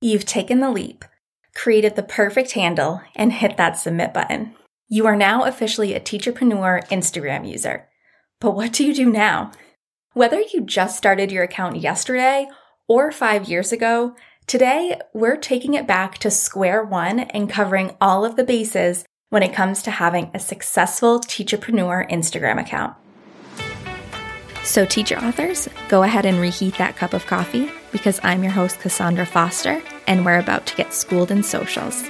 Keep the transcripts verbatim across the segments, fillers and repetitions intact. You've taken the leap, created the perfect handle, and hit that submit button. You are now officially a teacherpreneur Instagram user. But what do you do now? Whether you just started your account yesterday or five years ago, today we're taking it back to square one and covering all of the bases when it comes to having a successful teacherpreneur Instagram account. So teacher authors, go ahead and reheat that cup of coffee because I'm your host, Kassaundra Foster, and we're about to get schooled in socials.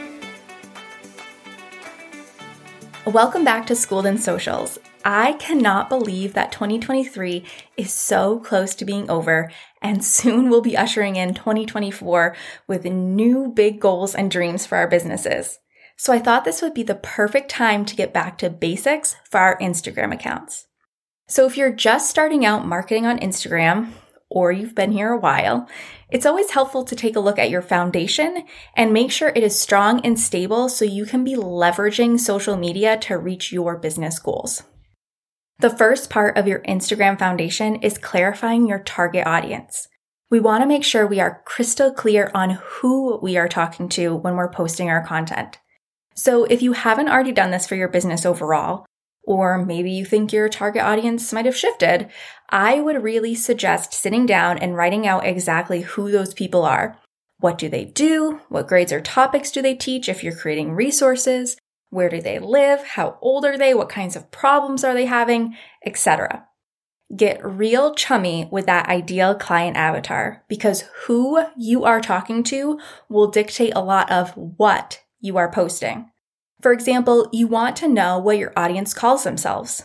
Welcome back to Schooled in Socials. I cannot believe that twenty twenty-three is so close to being over, and soon we'll be ushering in twenty twenty-four with new big goals and dreams for our businesses. So I thought this would be the perfect time to get back to basics for our Instagram accounts. So if you're just starting out marketing on Instagram, or you've been here a while, it's always helpful to take a look at your foundation and make sure it is strong and stable so you can be leveraging social media to reach your business goals. The first part of your Instagram foundation is clarifying your target audience. We want to make sure we are crystal clear on who we are talking to when we're posting our content. So if you haven't already done this for your business overall, or maybe you think your target audience might have shifted, I would really suggest sitting down and writing out exactly who those people are. What do they do? What grades or topics do they teach if you're creating resources? Where do they live? How old are they? What kinds of problems are they having? et cetera. Get real chummy with that ideal client avatar because who you are talking to will dictate a lot of what you are posting. For example, you want to know what your audience calls themselves.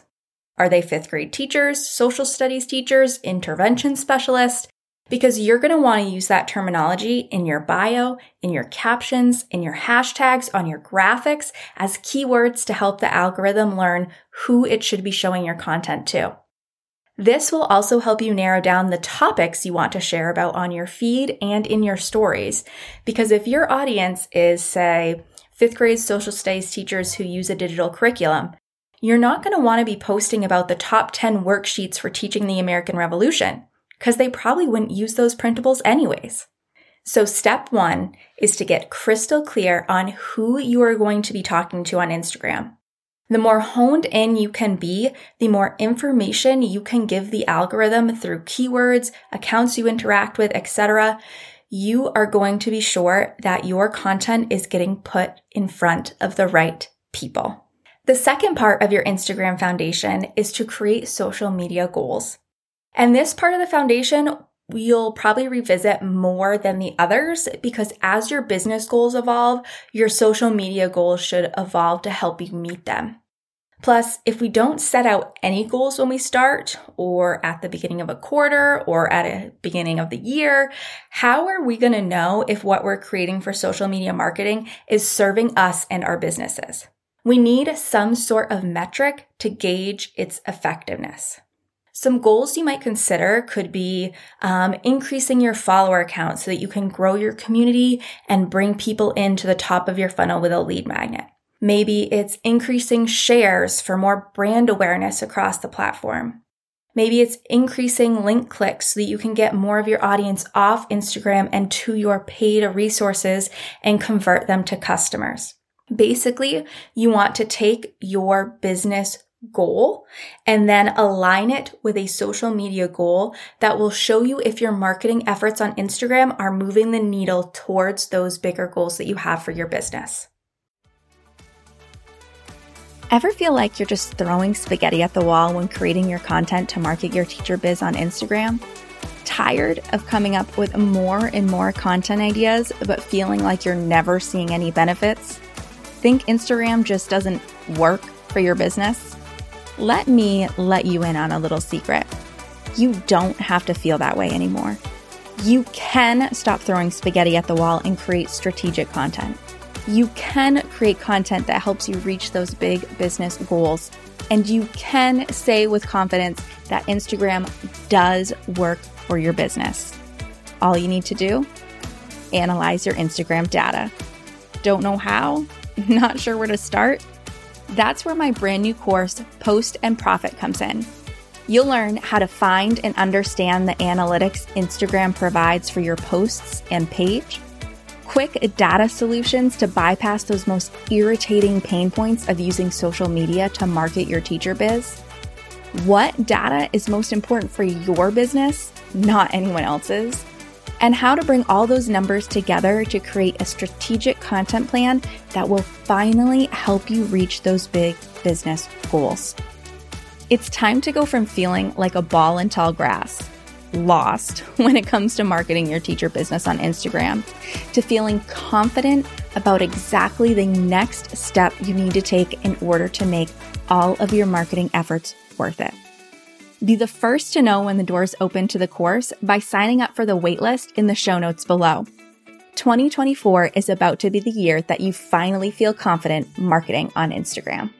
Are they fifth grade teachers, social studies teachers, intervention specialists? Because you're going to want to use that terminology in your bio, in your captions, in your hashtags, on your graphics as keywords to help the algorithm learn who it should be showing your content to. This will also help you narrow down the topics you want to share about on your feed and in your stories. Because if your audience is, say, fifth grade social studies teachers who use a digital curriculum, you're not going to want to be posting about the top ten worksheets for teaching the American Revolution because they probably wouldn't use those printables anyways. So step one is to get crystal clear on who you are going to be talking to on Instagram. The more honed in you can be, the more information you can give the algorithm through keywords, accounts you interact with, et cetera. You are going to be sure that your content is getting put in front of the right people. The second part of your Instagram foundation is to create social media goals. And this part of the foundation, you'll probably revisit more than the others because as your business goals evolve, your social media goals should evolve to help you meet them. Plus, if we don't set out any goals when we start or at the beginning of a quarter or at a beginning of the year, how are we going to know if what we're creating for social media marketing is serving us and our businesses? We need some sort of metric to gauge its effectiveness. Some goals you might consider could be um, increasing your follower count so that you can grow your community and bring people into the top of your funnel with a lead magnet. Maybe it's increasing shares for more brand awareness across the platform. Maybe it's increasing link clicks so that you can get more of your audience off Instagram and to your paid resources and convert them to customers. Basically, you want to take your business goal and then align it with a social media goal that will show you if your marketing efforts on Instagram are moving the needle towards those bigger goals that you have for your business. Ever feel like you're just throwing spaghetti at the wall when creating your content to market your teacher biz on Instagram? Tired of coming up with more and more content ideas, but feeling like you're never seeing any benefits? Think Instagram just doesn't work for your business? Let me let you in on a little secret. You don't have to feel that way anymore. You can stop throwing spaghetti at the wall and create strategic content. You can create content that helps you reach those big business goals. And you can say with confidence that Instagram does work for your business. All you need to do, analyze your Instagram data. Don't know how? Not sure where to start? That's where my brand new course, Post and Profit, comes in. You'll learn how to find and understand the analytics Instagram provides for your posts and page, quick data solutions to bypass those most irritating pain points of using social media to market your teacher biz? What data is most important for your business, not anyone else's? And how to bring all those numbers together to create a strategic content plan that will finally help you reach those big business goals. It's time to go from feeling like a ball in tall grass, lost when it comes to marketing your teacher business on Instagram, to feeling confident about exactly the next step you need to take in order to make all of your marketing efforts worth it. Be the first to know when the doors open to the course by signing up for the waitlist in the show notes below. twenty twenty-four is about to be the year that you finally feel confident marketing on Instagram.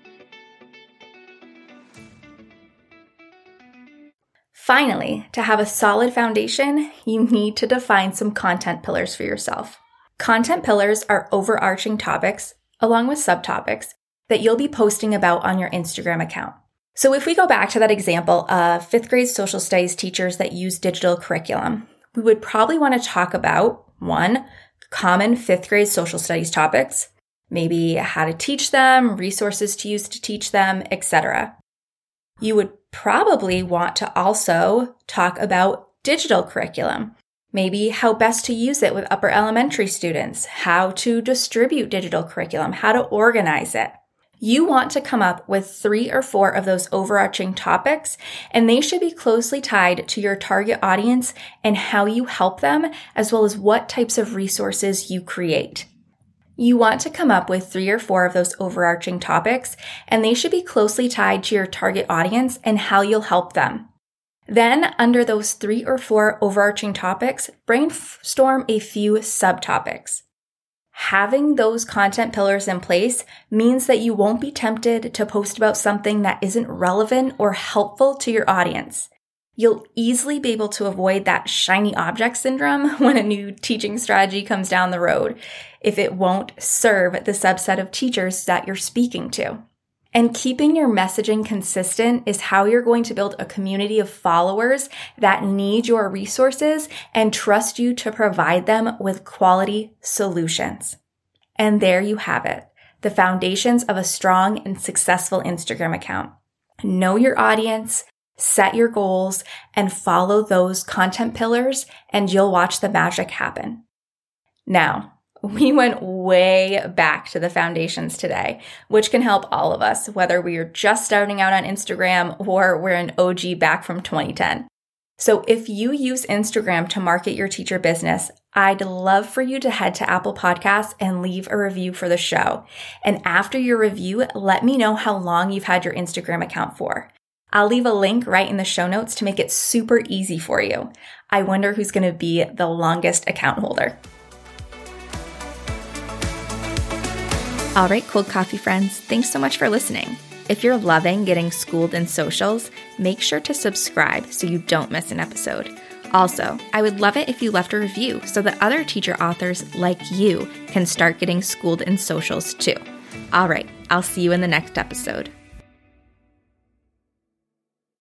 Finally, to have a solid foundation, you need to define some content pillars for yourself. Content pillars are overarching topics, along with subtopics, that you'll be posting about on your Instagram account. So if we go back to that example of fifth grade social studies teachers that use digital curriculum, we would probably want to talk about, one, common fifth grade social studies topics, maybe how to teach them, resources to use to teach them, et cetera. You would probably want to also talk about digital curriculum, maybe how best to use it with upper elementary students, how to distribute digital curriculum, how to organize it. You want to come up with three or four of those overarching topics, and they should be closely tied to your target audience and how you help them, as well as what types of resources you create. You want to come up with three or four of those overarching topics, and they should be closely tied to your target audience and how you'll help them. Then, under those three or four overarching topics, brainstorm a few subtopics. Having those content pillars in place means that you won't be tempted to post about something that isn't relevant or helpful to your audience. You'll easily be able to avoid that shiny object syndrome when a new teaching strategy comes down the road, if it won't serve the subset of teachers that you're speaking to. And keeping your messaging consistent is how you're going to build a community of followers that need your resources and trust you to provide them with quality solutions. And there you have it, the foundations of a strong and successful Instagram account. Know your audience, set your goals, and follow those content pillars, and you'll watch the magic happen. Now, we went way back to the foundations today, which can help all of us, whether we are just starting out on Instagram or we're an O G back from twenty ten. So if you use Instagram to market your teacher business, I'd love for you to head to Apple Podcasts and leave a review for the show. And after your review, let me know how long you've had your Instagram account for. I'll leave a link right in the show notes to make it super easy for you. I wonder who's going to be the longest account holder. All right, cold coffee friends, thanks so much for listening. If you're loving getting schooled in socials, make sure to subscribe so you don't miss an episode. Also, I would love it if you left a review so that other teacher authors like you can start getting schooled in socials too. All right, I'll see you in the next episode.